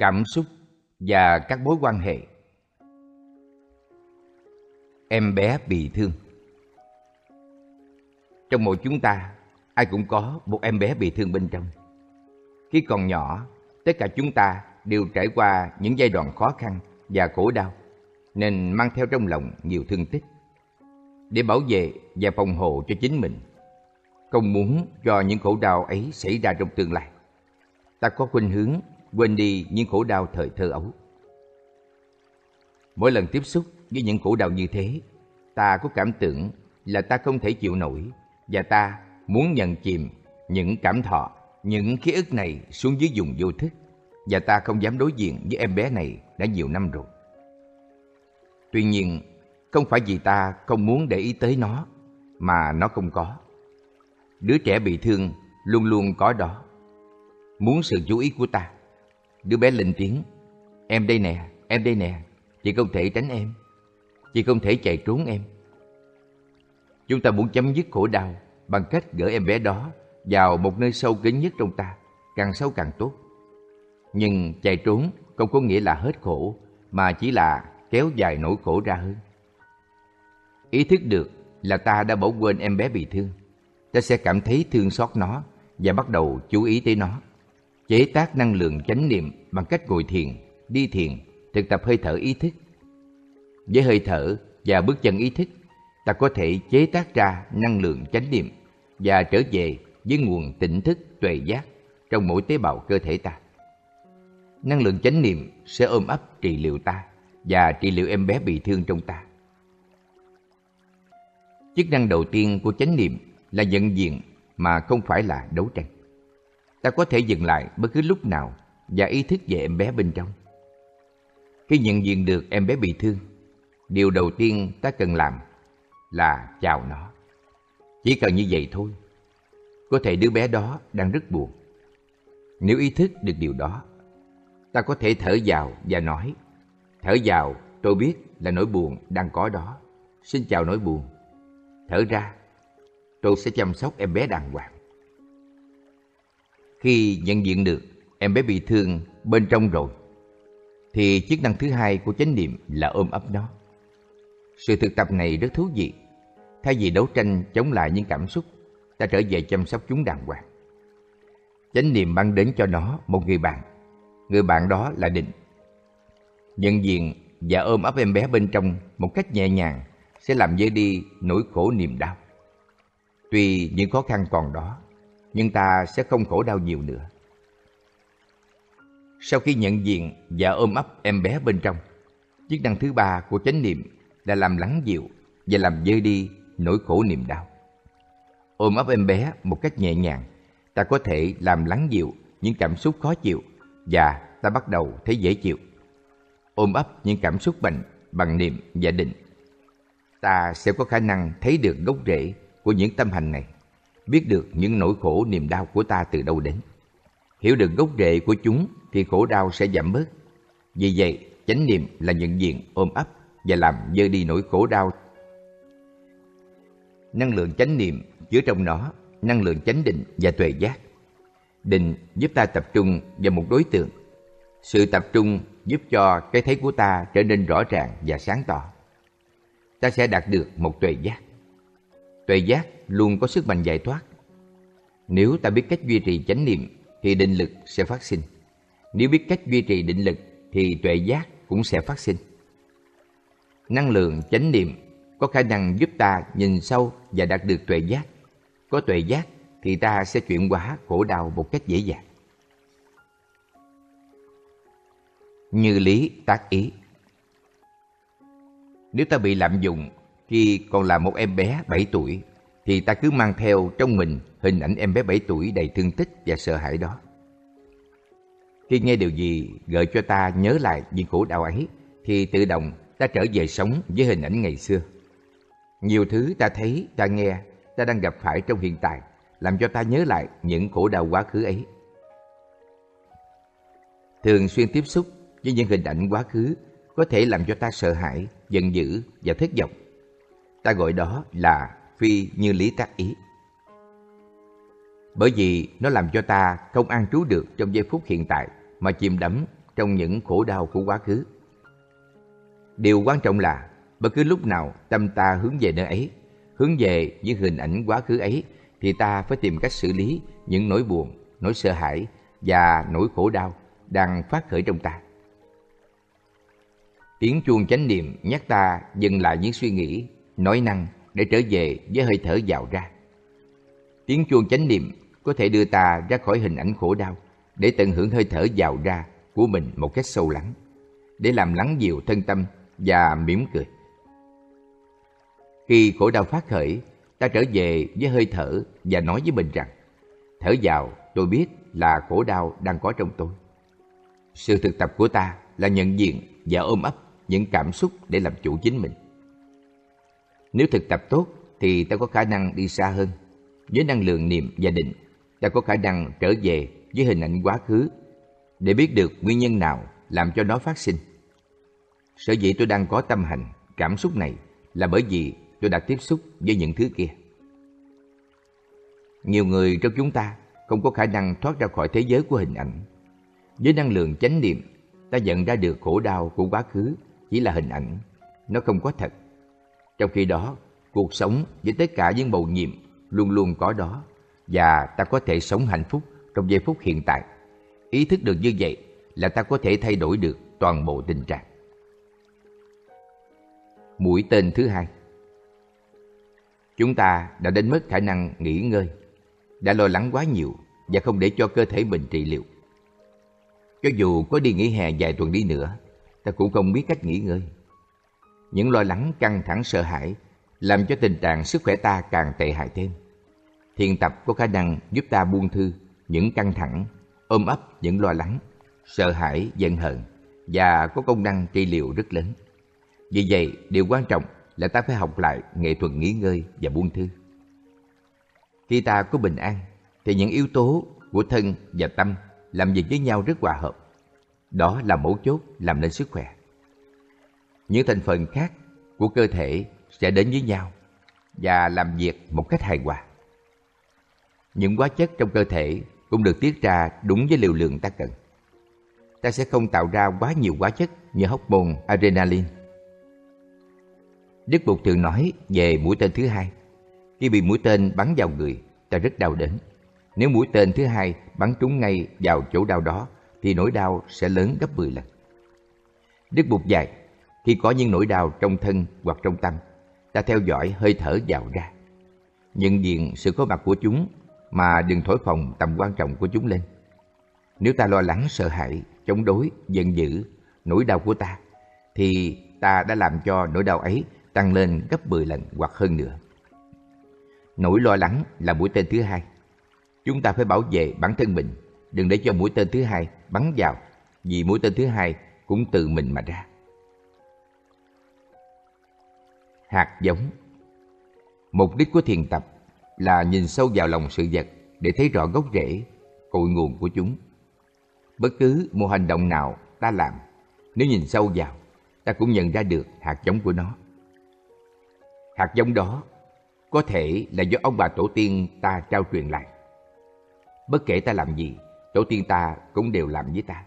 cảm xúc và các mối quan hệ. Em bé bị thương. Trong mỗi chúng ta, ai cũng có một em bé bị thương bên trong. Khi còn nhỏ, tất cả chúng ta đều trải qua những giai đoạn khó khăn và khổ đau, nên mang theo trong lòng nhiều thương tích. Để bảo vệ và phòng hộ cho chính mình, không muốn cho những khổ đau ấy xảy ra trong tương lai, ta có khuynh hướng quên đi những khổ đau thời thơ ấu. Mỗi lần tiếp xúc với những khổ đau như thế, ta có cảm tưởng là ta không thể chịu nổi, và ta muốn nhận chìm những cảm thọ, những ký ức này xuống dưới vùng vô thức, và ta không dám đối diện với em bé này đã nhiều năm rồi. Tuy nhiên, không phải vì ta không muốn để ý tới nó, mà nó không có. Đứa trẻ bị thương luôn luôn có đó, muốn sự chú ý của ta. Đứa bé lên tiếng, em đây nè, em đây nè, chị không thể tránh em, chị không thể chạy trốn em. Chúng ta muốn chấm dứt khổ đau bằng cách gỡ em bé đó vào một nơi sâu kín nhất trong ta, càng sâu càng tốt. Nhưng chạy trốn không có nghĩa là hết khổ, mà chỉ là kéo dài nỗi khổ ra hơn. Ý thức được là ta đã bỏ quên em bé bị thương, ta sẽ cảm thấy thương xót nó và bắt đầu chú ý tới nó. Chế tác năng lượng chánh niệm bằng cách ngồi thiền, đi thiền, thực tập hơi thở ý thức. Với hơi thở và bước chân ý thức, ta có thể chế tác ra năng lượng chánh niệm và trở về với nguồn tỉnh thức tuệ giác trong mỗi tế bào cơ thể ta. Năng lượng chánh niệm sẽ ôm ấp trị liệu ta và trị liệu em bé bị thương trong ta. Chức năng đầu tiên của chánh niệm là nhận diện mà không phải là đấu tranh. Ta có thể dừng lại bất cứ lúc nào và ý thức về em bé bên trong. Khi nhận diện được em bé bị thương, điều đầu tiên ta cần làm là chào nó. Chỉ cần như vậy thôi. Có thể đứa bé đó đang rất buồn. Nếu ý thức được điều đó, ta có thể thở vào và nói, thở vào, tôi biết là nỗi buồn đang có đó. Xin chào nỗi buồn. Thở ra, tôi sẽ chăm sóc em bé đàng hoàng. Khi nhận diện được em bé bị thương bên trong rồi, thì chức năng thứ hai của chánh niệm là ôm ấp nó. Sự thực tập này rất thú vị. Thay vì đấu tranh chống lại những cảm xúc, ta trở về chăm sóc chúng đàng hoàng. Chánh niệm mang đến cho nó một người bạn. Người bạn đó là định. Nhận diện và ôm ấp em bé bên trong một cách nhẹ nhàng sẽ làm vơi đi nỗi khổ niềm đau. Tuy những khó khăn còn đó, nhưng ta sẽ không khổ đau nhiều nữa. Sau khi nhận diện và ôm ấp em bé bên trong, chức năng thứ ba của chánh niệm là làm lắng dịu và làm vơi đi nỗi khổ niềm đau. Ôm ấp em bé một cách nhẹ nhàng, ta có thể làm lắng dịu những cảm xúc khó chịu và ta bắt đầu thấy dễ chịu. Ôm ấp những cảm xúc bệnh bằng niệm và định, ta sẽ có khả năng thấy được gốc rễ của những tâm hành này, biết được những nỗi khổ niềm đau của ta từ đâu đến. Hiểu được gốc rễ của chúng thì khổ đau sẽ giảm bớt. Vì vậy, chánh niệm là nhận diện, ôm ấp và làm vơi đi nỗi khổ đau. Năng lượng chánh niệm chứa trong nó năng lượng chánh định và tuệ giác. Định giúp ta tập trung vào một đối tượng. Sự tập trung giúp cho cái thấy của ta trở nên rõ ràng và sáng tỏ. Ta sẽ đạt được một tuệ giác. Tuệ giác luôn có sức mạnh giải thoát. Nếu ta biết cách duy trì chánh niệm thì định lực sẽ phát sinh. Nếu biết cách duy trì định lực thì tuệ giác cũng sẽ phát sinh. Năng lượng chánh niệm có khả năng giúp ta nhìn sâu và đạt được tuệ giác. Có tuệ giác thì ta sẽ chuyển hóa khổ đau một cách dễ dàng. Như lý tác ý. Nếu ta bị lạm dụng khi còn là một em bé 7 tuổi, thì ta cứ mang theo trong mình hình ảnh em bé 7 tuổi đầy thương tích và sợ hãi đó. Khi nghe điều gì gợi cho ta nhớ lại những khổ đau ấy, thì tự động ta trở về sống với hình ảnh ngày xưa. Nhiều thứ ta thấy, ta nghe, ta đang gặp phải trong hiện tại, làm cho ta nhớ lại những khổ đau quá khứ ấy. Thường xuyên tiếp xúc với những hình ảnh quá khứ có thể làm cho ta sợ hãi, giận dữ và thất vọng. Ta gọi đó là phi như lý tác ý. Bởi vì nó làm cho ta không an trú được trong giây phút hiện tại mà chìm đắm trong những khổ đau của quá khứ. Điều quan trọng là bất cứ lúc nào tâm ta hướng về nơi ấy, hướng về những hình ảnh quá khứ ấy, thì ta phải tìm cách xử lý những nỗi buồn, nỗi sợ hãi và nỗi khổ đau đang phát khởi trong ta. Tiếng chuông chánh niệm nhắc ta dừng lại những suy nghĩ, nói năng để trở về với hơi thở vào ra. Tiếng chuông chánh niệm có thể đưa ta ra khỏi hình ảnh khổ đau để tận hưởng hơi thở vào ra của mình một cách sâu lắng, để làm lắng dịu thân tâm và mỉm cười. Khi khổ đau phát khởi, ta trở về với hơi thở và nói với mình rằng: thở vào, tôi biết là khổ đau đang có trong tôi. Sự thực tập của ta là nhận diện và ôm ấp những cảm xúc để làm chủ chính mình. Nếu thực tập tốt thì ta có khả năng đi xa hơn. Với năng lượng niệm và định, ta có khả năng trở về với hình ảnh quá khứ để biết được nguyên nhân nào làm cho nó phát sinh. Sở dĩ tôi đang có tâm hành, cảm xúc này là bởi vì tôi đã tiếp xúc với những thứ kia. Nhiều người trong chúng ta không có khả năng thoát ra khỏi thế giới của hình ảnh. Với năng lượng chánh niệm, ta nhận ra được khổ đau của quá khứ chỉ là hình ảnh, nó không có thật. Trong khi đó, cuộc sống với tất cả những mầu nhiệm luôn luôn có đó, và ta có thể sống hạnh phúc trong giây phút hiện tại. Ý thức được như vậy là ta có thể thay đổi được toàn bộ tình trạng. Mũi tên thứ hai, chúng ta đã đánh mất khả năng nghỉ ngơi, đã lo lắng quá nhiều và không để cho cơ thể mình trị liệu. Cho dù có đi nghỉ hè vài tuần đi nữa, ta cũng không biết cách nghỉ ngơi. Những lo lắng, căng thẳng, sợ hãi làm cho tình trạng sức khỏe ta càng tệ hại thêm. Thiền tập có khả năng giúp ta buông thư những căng thẳng, ôm ấp những lo lắng, sợ hãi, giận hờn và có công năng trị liệu rất lớn. Vì vậy, điều quan trọng là ta phải học lại nghệ thuật nghỉ ngơi và buông thư. Khi ta có bình an, thì những yếu tố của thân và tâm làm việc với nhau rất hòa hợp. Đó là mấu chốt làm nên sức khỏe. Những thành phần khác của cơ thể sẽ đến với nhau và làm việc một cách hài hòa. Những hóa chất trong cơ thể cũng được tiết ra đúng với liều lượng ta cần. Ta sẽ không tạo ra quá nhiều hóa chất như hormone adrenaline. Đức Bụt thường nói về mũi tên thứ hai: khi bị mũi tên bắn vào người, ta rất đau đớn. Nếu mũi tên thứ hai bắn trúng ngay vào chỗ đau đó, thì nỗi đau sẽ lớn gấp 10 lần. Đức Bụt dạy, khi có những nỗi đau trong thân hoặc trong tâm, ta theo dõi hơi thở vào ra, nhận diện sự có mặt của chúng mà đừng thổi phồng tầm quan trọng của chúng lên. Nếu ta lo lắng, sợ hãi, chống đối, giận dữ nỗi đau của ta, thì ta đã làm cho nỗi đau ấy tăng lên gấp 10 lần hoặc hơn nữa. Nỗi lo lắng là mũi tên thứ hai. Chúng ta phải bảo vệ bản thân mình, đừng để cho mũi tên thứ hai bắn vào, vì mũi tên thứ hai cũng từ mình mà ra. Hạt giống. Mục đích của thiền tập là nhìn sâu vào lòng sự vật để thấy rõ gốc rễ, cội nguồn của chúng. Bất cứ một hành động nào ta làm, nếu nhìn sâu vào, ta cũng nhận ra được hạt giống của nó. Hạt giống đó có thể là do ông bà tổ tiên ta trao truyền lại. Bất kể ta làm gì, tổ tiên ta cũng đều làm với ta.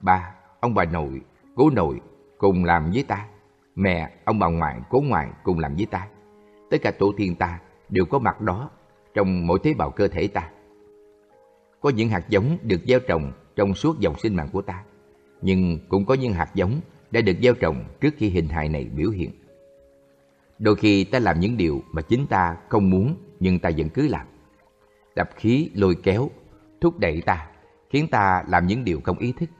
Ba, ông bà nội, cố nội cùng làm với ta. Mẹ, ông bà ngoại, cố ngoại cùng làm với ta. Tất cả tổ tiên ta đều có mặt đó trong mỗi tế bào cơ thể ta. Có những hạt giống được gieo trồng trong suốt dòng sinh mạng của ta, nhưng cũng có những hạt giống đã được gieo trồng trước khi hình hài này biểu hiện. Đôi khi ta làm những điều mà chính ta không muốn, nhưng ta vẫn cứ làm. Tập khí lôi kéo, thúc đẩy ta, khiến ta làm những điều không ý thức.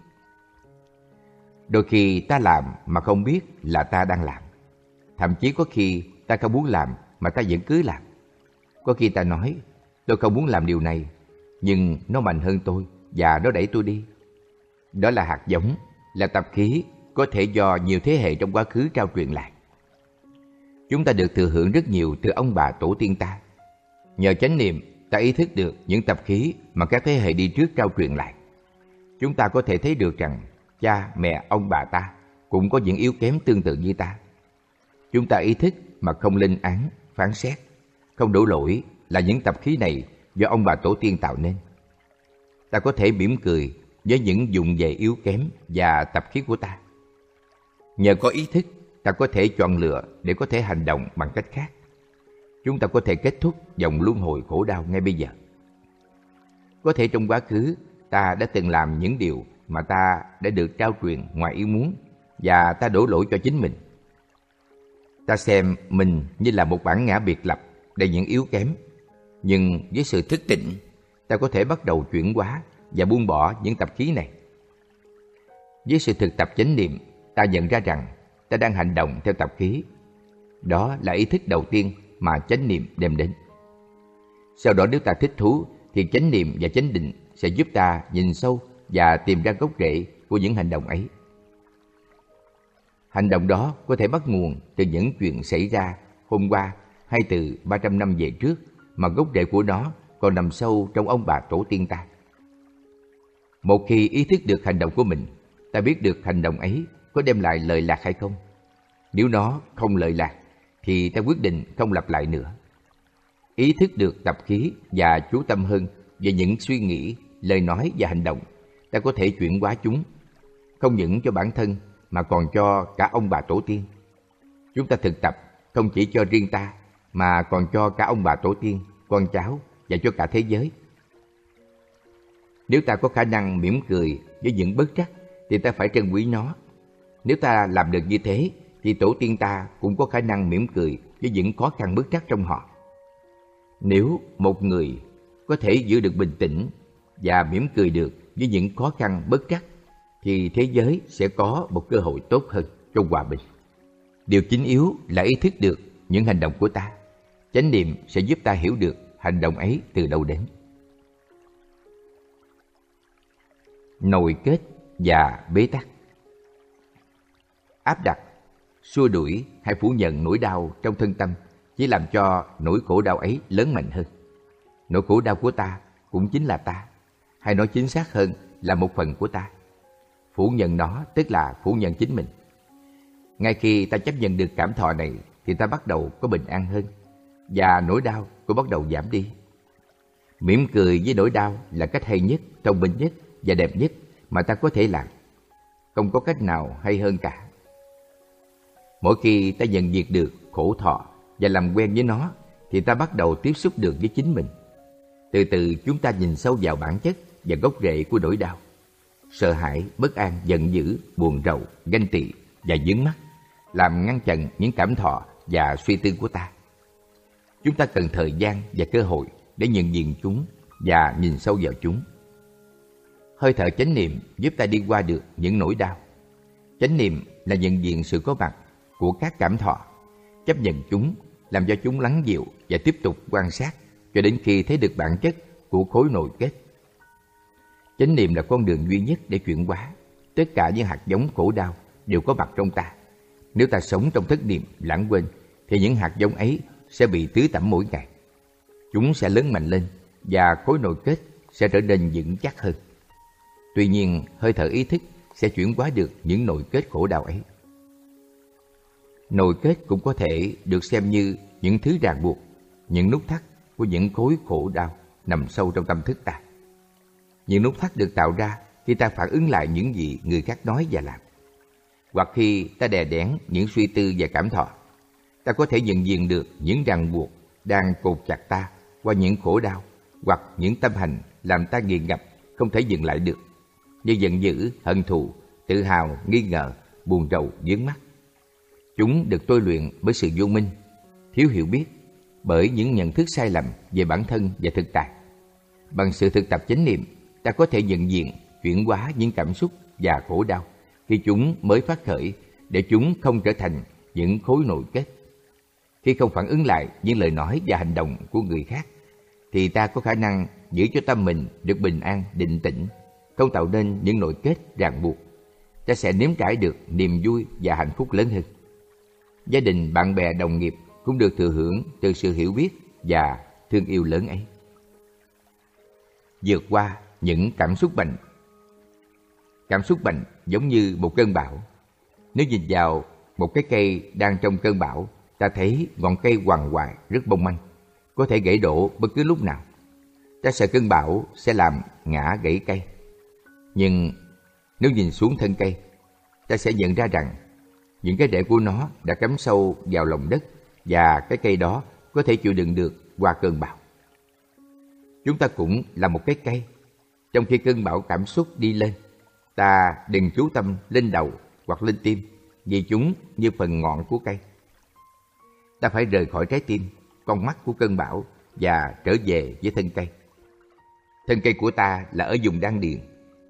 Đôi khi ta làm mà không biết là ta đang làm. Thậm chí có khi ta không muốn làm mà ta vẫn cứ làm. Có khi ta nói, tôi không muốn làm điều này, nhưng nó mạnh hơn tôi và nó đẩy tôi đi. Đó là hạt giống, là tập khí có thể do nhiều thế hệ trong quá khứ trao truyền lại. Chúng ta được thừa hưởng rất nhiều từ ông bà tổ tiên ta. Nhờ chánh niệm, ta ý thức được những tập khí mà các thế hệ đi trước trao truyền lại. Chúng ta có thể thấy được rằng cha, mẹ, ông bà ta cũng có những yếu kém tương tự như ta. Chúng ta ý thức mà không lên án, phán xét, không đổ lỗi là những tập khí này do ông bà tổ tiên tạo nên. Ta có thể mỉm cười với những vụng về yếu kém và tập khí của ta. Nhờ có ý thức, ta có thể chọn lựa để có thể hành động bằng cách khác. Chúng ta có thể kết thúc vòng luân hồi khổ đau ngay bây giờ. Có thể trong quá khứ, ta đã từng làm những điều mà ta đã được trao truyền ngoài ý muốn và ta đổ lỗi cho chính mình. Ta xem mình như là một bản ngã biệt lập đầy những yếu kém. Nhưng với sự thức tỉnh, ta có thể bắt đầu chuyển hóa và buông bỏ những tập khí này. Với sự thực tập chánh niệm, ta nhận ra rằng ta đang hành động theo tập khí. Đó là ý thức đầu tiên mà chánh niệm đem đến. Sau đó nếu ta thích thú thì chánh niệm và chánh định sẽ giúp ta nhìn sâu và tìm ra gốc rễ của những hành động ấy. Hành động đó có thể bắt nguồn từ những chuyện xảy ra hôm qua hay từ 300 năm về trước, mà gốc rễ của nó còn nằm sâu trong ông bà tổ tiên ta. Một khi ý thức được hành động của mình, ta biết được hành động ấy có đem lại lợi lạc hay không. Nếu nó không lợi lạc, thì ta quyết định không lặp lại nữa. Ý thức được tập khí và chú tâm hơn về những suy nghĩ, lời nói và hành động, ta có thể chuyển hóa chúng, không những cho bản thân mà còn cho cả ông bà tổ tiên. Chúng ta thực tập không chỉ cho riêng ta, mà còn cho cả ông bà tổ tiên, con cháu và cho cả thế giới. Nếu ta có khả năng mỉm cười với những bất trắc, thì ta phải trân quý nó. Nếu ta làm được như thế, thì tổ tiên ta cũng có khả năng mỉm cười với những khó khăn bất trắc trong họ. Nếu một người có thể giữ được bình tĩnh và mỉm cười được với những khó khăn bất trắc, thì thế giới sẽ có một cơ hội tốt hơn cho hòa bình. Điều chính yếu là ý thức được những hành động của ta. Chánh niệm sẽ giúp ta hiểu được hành động ấy từ đâu đến. Nội kết và bế tắc. Áp đặt, xua đuổi hay phủ nhận nỗi đau trong thân tâm chỉ làm cho nỗi khổ đau ấy lớn mạnh hơn. Nỗi khổ đau của ta cũng chính là ta, hay nói chính xác hơn là một phần của ta. Phủ nhận nó tức là phủ nhận chính mình. Ngay khi ta chấp nhận được cảm thọ này thì ta bắt đầu có bình an hơn và nỗi đau cũng bắt đầu giảm đi. Mỉm cười với nỗi đau là cách hay nhất, thông minh nhất và đẹp nhất mà ta có thể làm. Không có cách nào hay hơn cả. Mỗi khi ta nhận diệt được khổ thọ và làm quen với nó thì ta bắt đầu tiếp xúc được với chính mình. Từ từ chúng ta nhìn sâu vào bản chất và gốc rễ của nỗi đau. Sợ hãi, bất an, giận dữ, buồn rầu, ganh tị và vướng mắc làm ngăn chặn những cảm thọ và suy tư của ta. Chúng ta cần thời gian và cơ hội để nhận diện chúng và nhìn sâu vào chúng. Hơi thở chánh niệm giúp ta đi qua được những nỗi đau. Chánh niệm là nhận diện sự có mặt của các cảm thọ, chấp nhận chúng, làm cho chúng lắng dịu và tiếp tục quan sát cho đến khi thấy được bản chất của khối nội kết. Chánh niệm là con đường duy nhất để chuyển hóa. Tất cả những hạt giống khổ đau đều có mặt trong ta. Nếu ta sống trong thất niệm, lãng quên, thì những hạt giống ấy sẽ bị tưới tẩm mỗi ngày. Chúng sẽ lớn mạnh lên và khối nội kết sẽ trở nên vững chắc hơn. Tuy nhiên, hơi thở ý thức sẽ chuyển hóa được những nội kết khổ đau ấy. Nội kết cũng có thể được xem như những thứ ràng buộc, những nút thắt của những khối khổ đau nằm sâu trong tâm thức ta. Những nút thắt được tạo ra khi ta phản ứng lại những gì người khác nói và làm, hoặc khi ta đè đén những suy tư và cảm thọ. Ta có thể nhận diện được những ràng buộc đang cột chặt ta qua những khổ đau hoặc những tâm hành làm ta nghiền ngập không thể dừng lại được, như giận dữ, hận thù, tự hào, nghi ngờ, buồn rầu, vướng mắc. Chúng được tôi luyện bởi sự vô minh, thiếu hiểu biết, bởi những nhận thức sai lầm về bản thân và thực tại. Bằng sự thực tập chánh niệm, ta có thể nhận diện, chuyển hóa những cảm xúc và khổ đau khi chúng mới phát khởi để chúng không trở thành những khối nội kết. Khi không phản ứng lại những lời nói và hành động của người khác, thì ta có khả năng giữ cho tâm mình được bình an, định tĩnh, không tạo nên những nội kết ràng buộc. Ta sẽ nếm trải được niềm vui và hạnh phúc lớn hơn. Gia đình, bạn bè, đồng nghiệp cũng được thừa hưởng từ sự hiểu biết và thương yêu lớn ấy. Vượt qua những cảm xúc bệnh. Cảm xúc bệnh giống như một cơn bão. Nếu nhìn vào một cái cây đang trong cơn bão, ta thấy ngọn cây hoằng hoại, rất mong manh, có thể gãy đổ bất cứ lúc nào. Ta sợ cơn bão sẽ làm ngã gãy cây. Nhưng nếu nhìn xuống thân cây, ta sẽ nhận ra rằng những cái rễ của nó đã cắm sâu vào lòng đất và cái cây đó có thể chịu đựng được qua cơn bão. Chúng ta cũng là một cái cây. Trong khi cơn bão cảm xúc đi lên, ta đừng chú tâm lên đầu hoặc lên tim vì chúng như phần ngọn của cây. Ta phải rời khỏi trái tim, con mắt của cơn bão và trở về với thân cây. Thân cây của ta là ở vùng đan điền,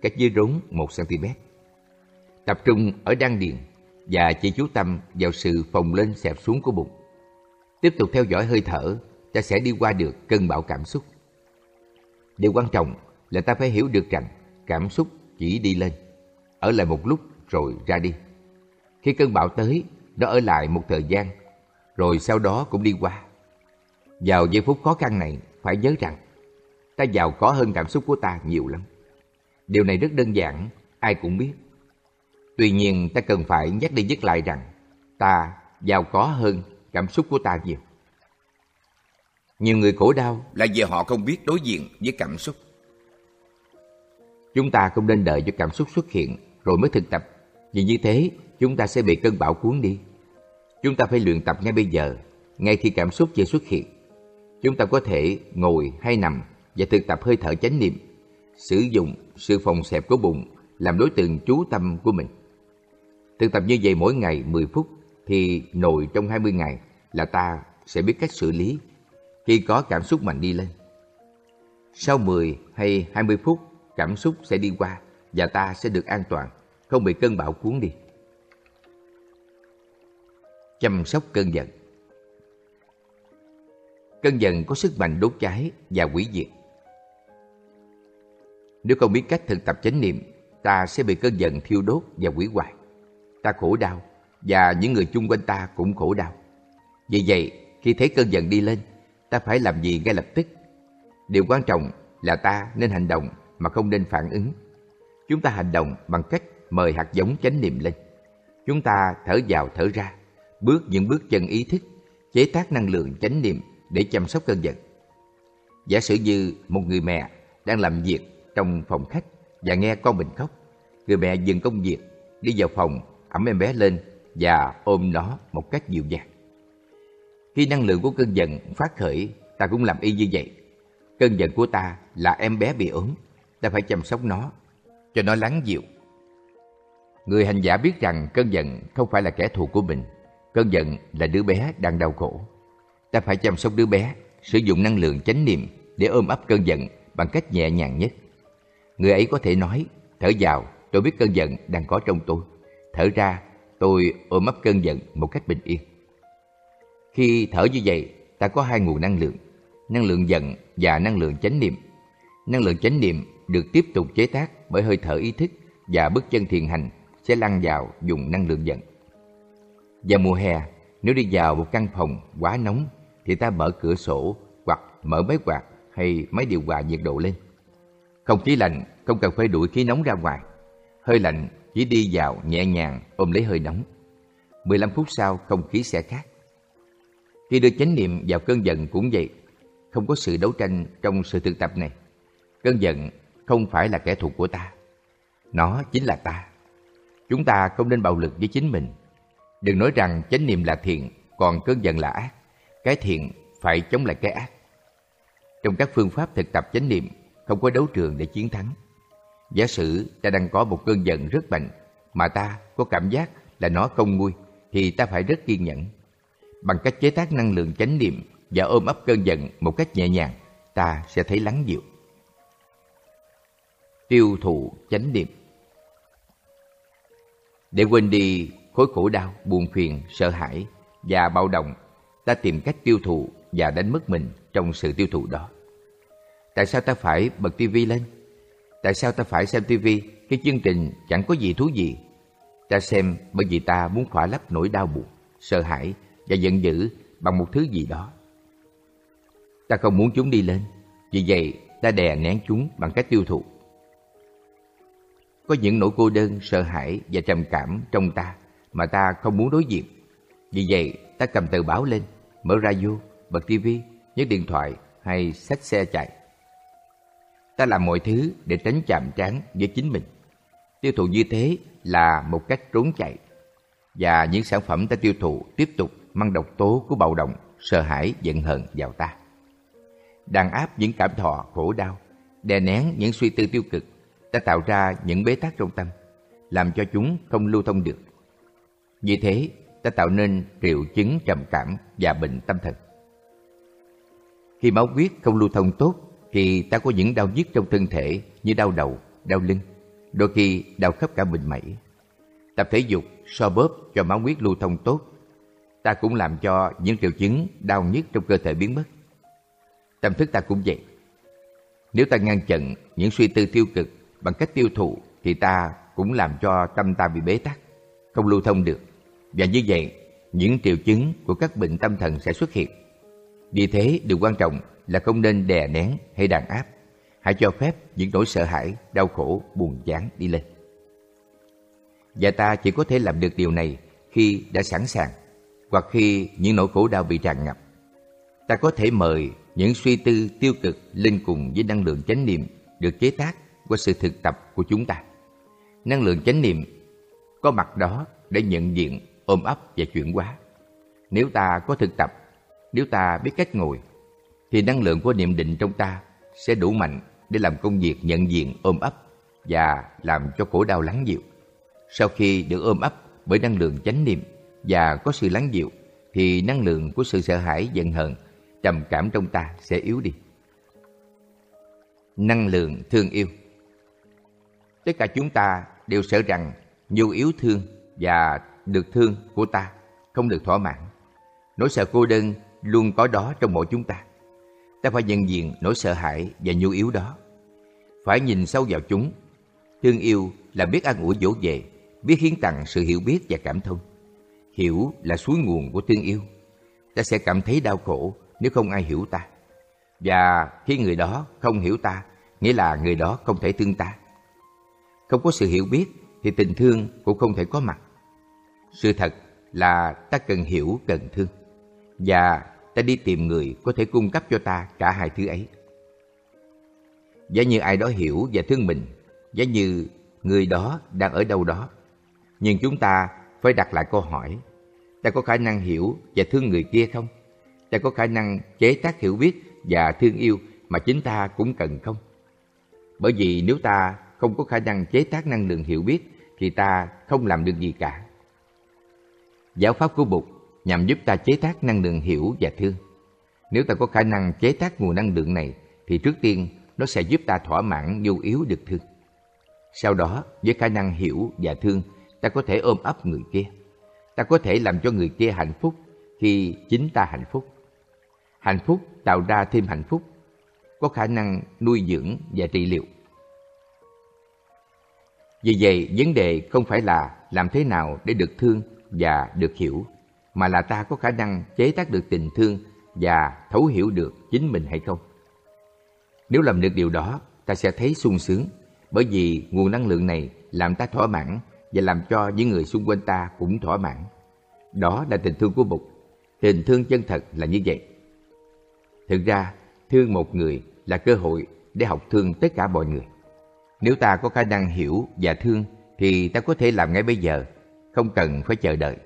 cách dưới rốn 1 cm. Tập trung ở đan điền và chỉ chú tâm vào sự phồng lên xẹp xuống của bụng. Tiếp tục theo dõi hơi thở, ta sẽ đi qua được cơn bão cảm xúc. Điều quan trọng là ta phải hiểu được rằng cảm xúc chỉ đi lên, ở lại một lúc rồi ra đi. Khi cơn bão tới, nó ở lại một thời gian, rồi sau đó cũng đi qua. Vào giây phút khó khăn này, phải nhớ rằng ta giàu có hơn cảm xúc của ta nhiều lắm. Điều này rất đơn giản, ai cũng biết. Tuy nhiên ta cần phải nhắc đi nhắc lại rằng ta giàu có hơn cảm xúc của ta nhiều. Nhiều người khổ đau là vì họ không biết đối diện với cảm xúc. Chúng ta không nên đợi cho cảm xúc xuất hiện rồi mới thực tập, vì như thế chúng ta sẽ bị cơn bão cuốn đi. Chúng ta phải luyện tập ngay bây giờ, ngay khi cảm xúc chưa xuất hiện. Chúng ta có thể ngồi hay nằm và thực tập hơi thở chánh niệm, sử dụng sự phồng xẹp của bụng làm đối tượng chú tâm của mình. Thực tập như vậy mỗi ngày 10 phút thì nội trong 20 ngày là ta sẽ biết cách xử lý khi có cảm xúc mạnh đi lên. Sau 10 hay 20 phút, cảm xúc sẽ đi qua và ta sẽ được an toàn, không bị cơn bão cuốn đi. Chăm sóc cơn giận. Cơn giận có sức mạnh đốt cháy và hủy diệt. Nếu không biết cách thực tập chánh niệm, ta sẽ bị cơn giận thiêu đốt và hủy hoại. Ta khổ đau và những người chung quanh ta cũng khổ đau. Vì vậy, khi thấy cơn giận đi lên, ta phải làm gì ngay lập tức? Điều quan trọng là ta nên hành động mà không nên phản ứng. Chúng ta hành động bằng cách mời hạt giống chánh niệm lên. Chúng ta thở vào thở ra, bước những bước chân ý thức, chế tác năng lượng chánh niệm để chăm sóc cơn giận. Giả sử như một người mẹ đang làm việc trong phòng khách và nghe con mình khóc. Người mẹ dừng công việc, đi vào phòng, ẵm em bé lên và ôm nó một cách dịu dàng. Khi năng lượng của cơn giận phát khởi, ta cũng làm y như vậy. Cơn giận của ta là em bé bị ốm, ta phải chăm sóc nó, cho nó lắng dịu. Người hành giả biết rằng cơn giận không phải là kẻ thù của mình. Cơn giận là đứa bé đang đau khổ. Ta phải chăm sóc đứa bé, sử dụng năng lượng chánh niệm để ôm ấp cơn giận bằng cách nhẹ nhàng nhất. Người ấy có thể nói, thở vào, tôi biết cơn giận đang có trong tôi. Thở ra, tôi ôm ấp cơn giận một cách bình yên. Khi thở như vậy, ta có 2 nguồn năng lượng giận và năng lượng chánh niệm. Năng lượng chánh niệm được tiếp tục chế tác bởi hơi thở ý thức và bước chân thiền hành sẽ lăn vào dùng năng lượng giận. Vào mùa hè, nếu đi vào một căn phòng quá nóng thì ta mở cửa sổ hoặc mở máy quạt hay máy điều hòa nhiệt độ lên. Không khí lạnh không cần phải đuổi khí nóng ra ngoài. Hơi lạnh chỉ đi vào nhẹ nhàng ôm lấy hơi nóng. 15 phút sau không khí sẽ khác. Khi đưa chánh niệm vào cơn giận cũng vậy, không có sự đấu tranh trong sự thực tập này. Cơn giận không phải là kẻ thù của ta, nó chính là ta. Chúng ta không nên bạo lực với chính mình. Đừng nói rằng chánh niệm là thiện, còn cơn giận là ác. Cái thiện phải chống lại cái ác. Trong các phương pháp thực tập chánh niệm, không có đấu trường để chiến thắng. Giả sử ta đang có một cơn giận rất mạnh mà ta có cảm giác là nó không nguôi, thì ta phải rất kiên nhẫn. Bằng cách chế tác năng lượng chánh niệm và ôm ấp cơn giận một cách nhẹ nhàng, ta sẽ thấy lắng dịu. Tiêu thụ chánh niệm. Để quên đi khối khổ đau, buồn phiền, sợ hãi và bạo động, ta tìm cách tiêu thụ và đánh mất mình trong sự tiêu thụ đó. Tại sao ta phải bật tivi lên? Tại sao ta phải xem tivi khi chương trình chẳng có gì thú vị? Ta xem bởi vì ta muốn khỏa lấp nỗi đau buồn, sợ hãi và giận dữ bằng một thứ gì đó. Ta không muốn chúng đi lên, vì vậy ta đè nén chúng bằng cách tiêu thụ. Có những nỗi cô đơn, sợ hãi và trầm cảm trong ta mà ta không muốn đối diện. Vì vậy ta cầm tờ báo lên, mở radio, bật tivi, nhấc điện thoại hay xách xe chạy. Ta làm mọi thứ để tránh chạm trán với chính mình. Tiêu thụ như thế là một cách trốn chạy. Và những sản phẩm ta tiêu thụ tiếp tục mang độc tố của bạo động, sợ hãi, giận hờn vào ta. Đàn áp những cảm thọ, khổ đau, đè nén những suy tư tiêu cực, ta tạo ra những bế tắc trong tâm, làm cho chúng không lưu thông được. Vì thế, ta tạo nên triệu chứng trầm cảm và bệnh tâm thần. Khi máu huyết không lưu thông tốt, thì ta có những đau nhức trong thân thể như đau đầu, đau lưng, đôi khi đau khắp cả mình mẩy. Tập thể dục, so bóp cho máu huyết lưu thông tốt, ta cũng làm cho những triệu chứng đau nhức trong cơ thể biến mất. Tâm thức ta cũng vậy. Nếu ta ngăn chặn những suy tư tiêu cực bằng cách tiêu thụ, thì ta cũng làm cho tâm ta bị bế tắc, không lưu thông được. Và như vậy, những triệu chứng của các bệnh tâm thần sẽ xuất hiện. Vì thế, điều quan trọng là không nên đè nén hay đàn áp. Hãy cho phép những nỗi sợ hãi, đau khổ, buồn chán đi lên. Và ta chỉ có thể làm được điều này khi đã sẵn sàng, hoặc khi những nỗi khổ đau bị tràn ngập. Ta có thể mời những suy tư tiêu cực lên cùng với năng lượng chánh niệm được chế tác qua sự thực tập của chúng ta. Năng lượng chánh niệm có mặt đó để nhận diện, ôm ấp và chuyển hóa. Nếu ta có thực tập, nếu ta biết cách ngồi, thì năng lượng của niệm định trong ta sẽ đủ mạnh để làm công việc nhận diện, ôm ấp và làm cho khổ đau lắng dịu. Sau khi được ôm ấp bởi năng lượng chánh niệm và có sự lắng dịu, thì năng lượng của sự sợ hãi, giận hờn, trầm cảm trong ta sẽ yếu đi. Năng lượng thương yêu. Tất cả chúng ta đều sợ rằng nhu yếu thương và được thương của ta không được thỏa mãn. Nỗi sợ cô đơn luôn có đó trong mỗi chúng ta. Ta phải nhận diện nỗi sợ hãi và nhu yếu đó, phải nhìn sâu vào chúng. Thương yêu là biết an ủi, dỗ về, biết hiến tặng sự hiểu biết và cảm thông. Hiểu là suối nguồn của thương yêu. Ta sẽ cảm thấy đau khổ nếu không ai hiểu ta. Và khi người đó không hiểu ta, nghĩa là người đó không thể thương ta. Không có sự hiểu biết thì tình thương cũng không thể có mặt. Sự thật là ta cần hiểu, cần thương. Và ta đi tìm người có thể cung cấp cho ta cả hai thứ ấy. Giả như ai đó hiểu và thương mình, giả như người đó đang ở đâu đó. Nhưng chúng ta phải đặt lại câu hỏi: ta có khả năng hiểu và thương người kia không? Ta có khả năng chế tác hiểu biết và thương yêu mà chính ta cũng cần không? Bởi vì nếu ta không có khả năng chế tác năng lượng hiểu biết thì ta không làm được gì cả. Giáo pháp của Bụt nhằm giúp ta chế tác năng lượng hiểu và thương. Nếu ta có khả năng chế tác nguồn năng lượng này thì trước tiên nó sẽ giúp ta thỏa mãn nhu yếu được thương. Sau đó, với khả năng hiểu và thương, ta có thể ôm ấp người kia. Ta có thể làm cho người kia hạnh phúc khi chính ta hạnh phúc. Hạnh phúc tạo ra thêm hạnh phúc, có khả năng nuôi dưỡng và trị liệu. Vì vậy, vấn đề không phải là làm thế nào để được thương và được hiểu, mà là ta có khả năng chế tác được tình thương và thấu hiểu được chính mình hay không. Nếu làm được điều đó, ta sẽ thấy sung sướng, bởi vì nguồn năng lượng này làm ta thỏa mãn và làm cho những người xung quanh ta cũng thỏa mãn. Đó là tình thương của Bụt. Tình thương chân thật là như vậy. Thực ra, thương một người là cơ hội để học thương tất cả mọi người. Nếu ta có khả năng hiểu và thương thì ta có thể làm ngay bây giờ, không cần phải chờ đợi.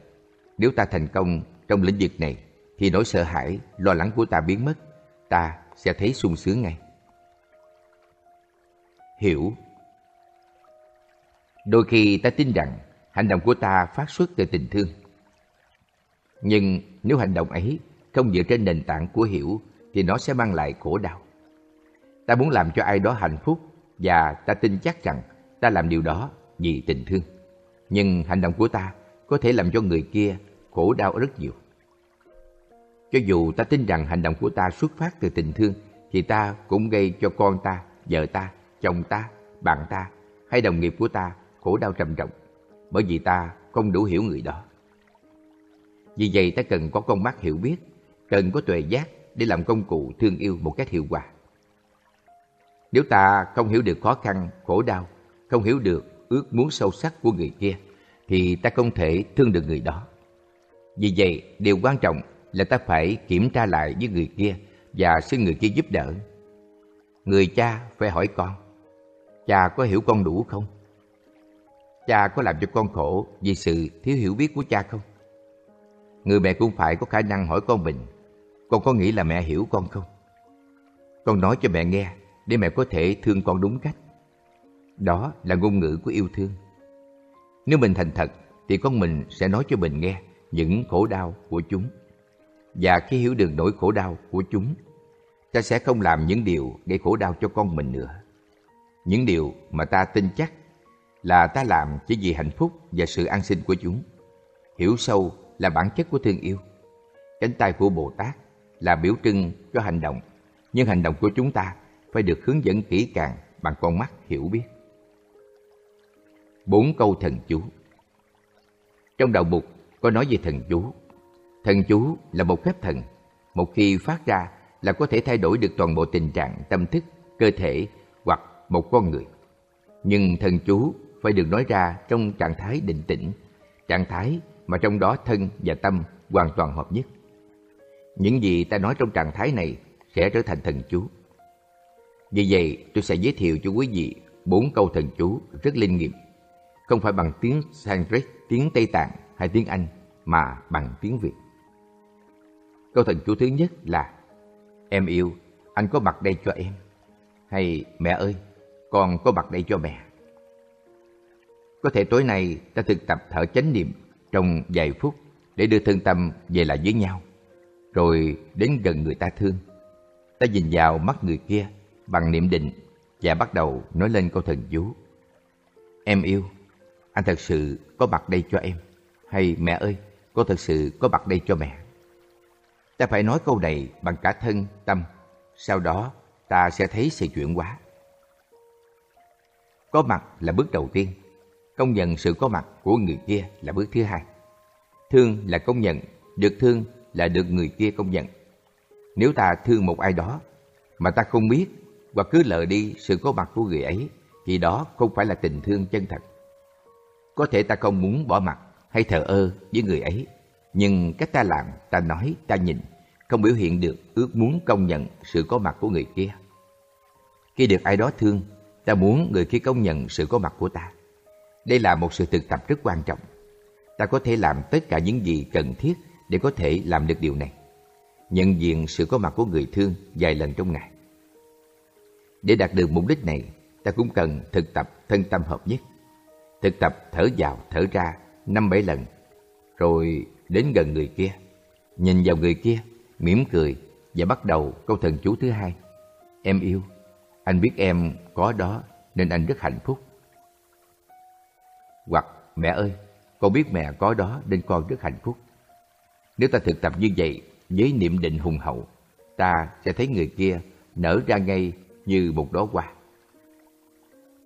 Nếu ta thành công trong lĩnh vực này thì nỗi sợ hãi, lo lắng của ta biến mất, ta sẽ thấy sung sướng ngay. Hiểu. Đôi khi ta tin rằng hành động của ta phát xuất từ tình thương. Nhưng nếu hành động ấy không dựa trên nền tảng của hiểu thì nó sẽ mang lại khổ đau. Ta muốn làm cho ai đó hạnh phúc và ta tin chắc rằng ta làm điều đó vì tình thương. Nhưng hành động của ta có thể làm cho người kia khổ đau rất nhiều. Cho dù ta tin rằng hành động của ta xuất phát từ tình thương thì ta cũng gây cho con ta, vợ ta, chồng ta, bạn ta hay đồng nghiệp của ta khổ đau trầm trọng, bởi vì ta không đủ hiểu người đó. Vì vậy ta cần có con mắt hiểu biết, cần có tuệ giác để làm công cụ thương yêu một cách hiệu quả. Nếu ta không hiểu được khó khăn, khổ đau, không hiểu được ước muốn sâu sắc của người kia thì ta không thể thương được người đó. Vì vậy, điều quan trọng là ta phải kiểm tra lại với người kia và xin người kia giúp đỡ. người cha phải hỏi con, cha có hiểu con đủ không? Cha có làm cho con khổ vì sự thiếu hiểu biết của cha không? Người mẹ cũng phải có khả năng hỏi con mình, con có nghĩ là mẹ hiểu con không? Con nói cho mẹ nghe để mẹ có thể thương con đúng cách. Đó là ngôn ngữ của yêu thương. Nếu mình thành thật thì con mình sẽ nói cho mình nghe những khổ đau của chúng. Và khi hiểu được nỗi khổ đau của chúng, ta sẽ không làm những điều gây khổ đau cho con mình nữa. Những điều mà ta tin chắc là ta làm chỉ vì hạnh phúc và sự an sinh của chúng. Hiểu sâu là bản chất của thương yêu. Cánh tay của Bồ Tát là biểu trưng cho hành động, nhưng hành động của chúng ta phải được hướng dẫn kỹ càng bằng con mắt hiểu biết. 4 câu thần chú. Trong đạo mục có nói về thần chú. Thần chú là một phép thần, một khi phát ra là có thể thay đổi được toàn bộ tình trạng tâm thức, cơ thể hoặc một con người. Nhưng thần chú phải được nói ra trong trạng thái định tĩnh, trạng thái mà trong đó thân và tâm hoàn toàn hợp nhất. Những gì ta nói trong trạng thái này sẽ trở thành thần chú. Vì vậy, tôi sẽ giới thiệu cho quý vị 4 câu thần chú rất linh nghiệm, không phải bằng tiếng Sanskrit, tiếng Tây Tạng hay tiếng Anh mà bằng tiếng Việt. Câu thần chú thứ nhất là: Em yêu, anh có mặt đây cho em. Hay mẹ ơi, con có mặt đây cho mẹ. Có thể tối nay ta thực tập thở chánh niệm trong vài phút để đưa thân tâm về lại với nhau, rồi đến gần người ta thương. Ta nhìn vào mắt người kia bằng niệm định và bắt đầu nói lên câu thần chú: Em yêu, anh thật sự có mặt đây cho em. Hay mẹ ơi, con thật sự có mặt đây cho mẹ. Ta phải nói câu này bằng cả thân, tâm. Sau đó ta sẽ thấy sự chuyển hóa. Có mặt là bước đầu tiên. Công nhận sự có mặt của người kia là bước thứ hai. Thương là công nhận. Được thương là được người kia công nhận. Nếu ta thương một ai đó mà ta không biết hoặc cứ lờ đi sự có mặt của người ấy thì đó không phải là tình thương chân thật. Có thể ta không muốn bỏ mặt hay thờ ơ với người ấy, nhưng cách ta làm, ta nói, ta nhìn không biểu hiện được ước muốn công nhận sự có mặt của người kia. Khi được ai đó thương, ta muốn người kia công nhận sự có mặt của ta. Đây là một sự thực tập rất quan trọng. Ta có thể làm tất cả những gì cần thiết để có thể làm được điều này. Nhận diện sự có mặt của người thương vài lần trong ngày. Để đạt được mục đích này, ta cũng cần thực tập thân tâm hợp nhất. Thực tập thở vào thở ra 5-7 lần, rồi đến gần người kia, nhìn vào người kia, mỉm cười và bắt đầu câu thần chú thứ hai: Em yêu, anh biết em có đó nên anh rất hạnh phúc. Hoặc mẹ ơi, con biết mẹ có đó nên con rất hạnh phúc. Nếu ta thực tập như vậy với niệm định hùng hậu, ta sẽ thấy người kia nở ra ngay như một đóa hoa.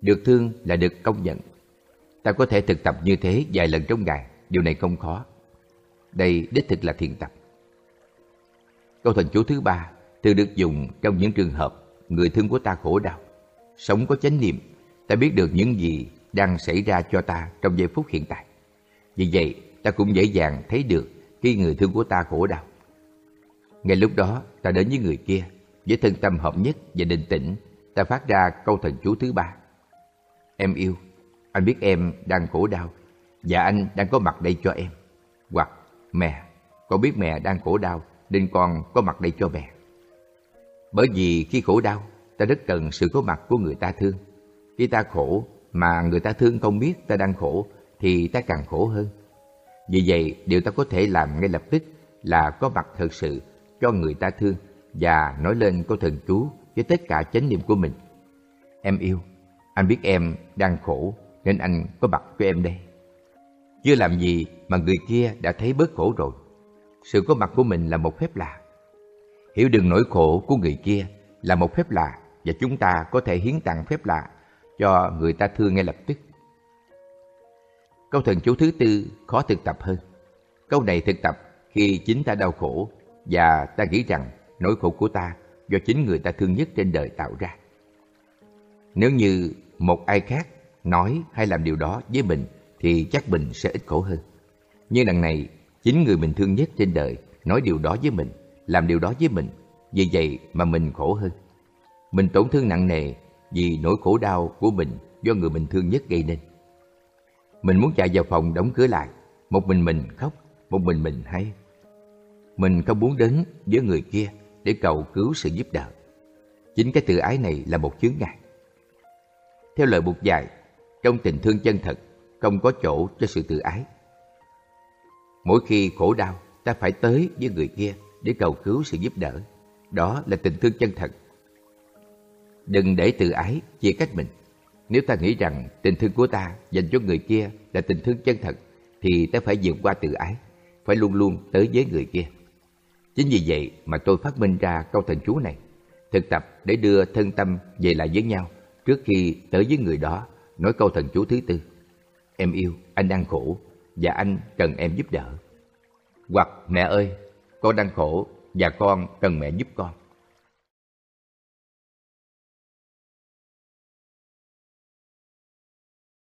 Được thương là được công nhận. Ta có thể thực tập như thế vài lần trong ngày, điều này không khó. Đây đích thực là thiền tập. Câu thần chú thứ ba thường được dùng trong những trường hợp người thương của ta khổ đau. Sống có chánh niệm, ta biết được những gì đang xảy ra cho ta trong giây phút hiện tại. Vì vậy, ta cũng dễ dàng thấy được khi người thương của ta khổ đau. Ngay lúc đó, ta đến với người kia, với thân tâm hợp nhất và định tĩnh, ta phát ra câu thần chú thứ ba: Em yêu, anh biết em đang khổ đau và anh đang có mặt đây cho em. Hoặc mẹ, con biết mẹ đang khổ đau nên con có mặt đây cho mẹ. Bởi vì khi khổ đau, ta rất cần sự có mặt của người ta thương. Khi ta khổ mà người ta thương không biết ta đang khổ thì ta càng khổ hơn. Vì vậy, điều ta có thể làm ngay lập tức là có mặt thật sự cho người ta thương và nói lên câu thần chú với tất cả chánh niệm của mình: Em yêu, anh biết em đang khổ nên anh có mặt cho em đây. Chưa làm gì mà người kia đã thấy bớt khổ rồi. Sự có mặt của mình là một phép lạ. Hiểu được nỗi khổ của người kia là một phép lạ và chúng ta có thể hiến tặng phép lạ cho người ta thương ngay lập tức. Câu thần chú thứ tư khó thực tập hơn. Câu này thực tập khi chính ta đau khổ và ta nghĩ rằng nỗi khổ của ta do chính người ta thương nhất trên đời tạo ra. Nếu như một ai khác nói hay làm điều đó với mình thì chắc mình sẽ ít khổ hơn. Nhưng đằng này, chính người mình thương nhất trên đời nói điều đó với mình, làm điều đó với mình, vì vậy mà mình khổ hơn. mình tổn thương nặng nề vì nỗi khổ đau của mình do người mình thương nhất gây nên. Mình muốn chạy vào phòng đóng cửa lại, một mình khóc, một mình hay. Mình không muốn đến với người kia để cầu cứu sự giúp đỡ. Chính cái tự ái này là một chướng ngại. Theo lời Bụt dạy, trong tình thương chân thật không có chỗ cho sự tự ái. Mỗi khi khổ đau, ta phải tới với người kia để cầu cứu sự giúp đỡ. Đó là tình thương chân thật. Đừng để tự ái chia cách mình. Nếu ta nghĩ rằng tình thương của ta dành cho người kia là tình thương chân thật, thì ta phải vượt qua tự ái, phải luôn luôn tới với người kia. Chính vì vậy mà tôi phát minh ra câu thần chú này, thực tập để đưa thân tâm về lại với nhau trước khi tới với người đó, nói câu thần chú thứ tư: Em yêu, anh đang khổ và anh cần em giúp đỡ. Hoặc mẹ ơi, con đang khổ và con cần mẹ giúp con.